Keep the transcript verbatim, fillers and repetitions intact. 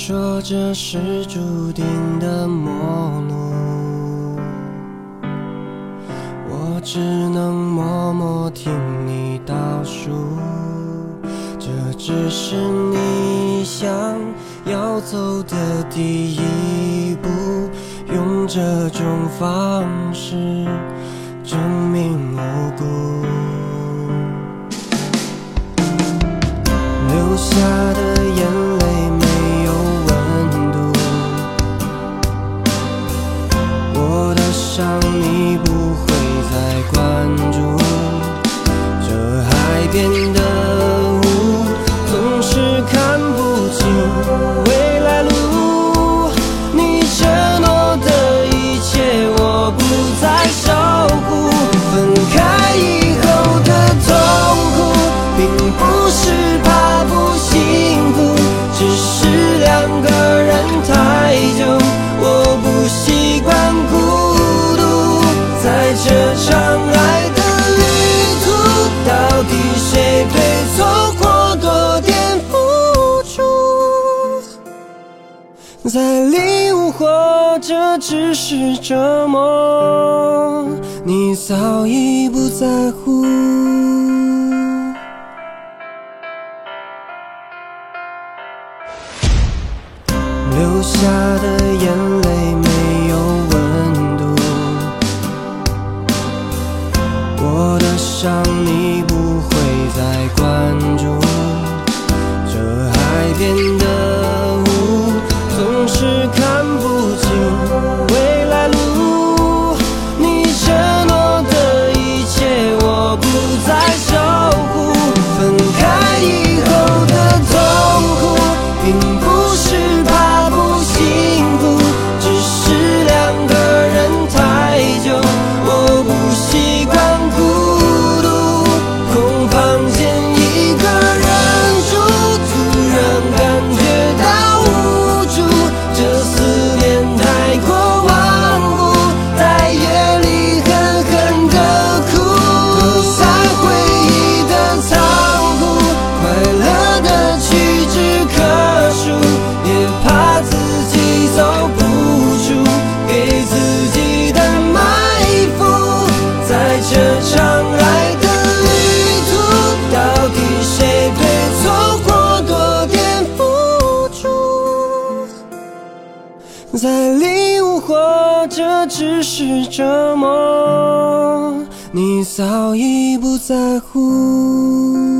说这是注定的陌路，我只能默默听你倒数，这只是你想要走的第一步，用这种方式证明无辜，留下的眼泪伤你不会再关注，这海边的雾总是看不清未来路，你承诺的一切我不再守护，分开以后的痛苦并不是怕不幸福，只是两个人太久，我不习惯哭，在这场爱的旅途，到底谁对错过多点付出，才领悟活着只是折磨，你早已不在乎。留下的眼泪没有温度，我的伤你不会再关注，这海边的雾总是看不清未来路，你承诺的一切我不再守护，分开以后的痛苦并不是怕才领悟活着只是折磨，你早已不在乎。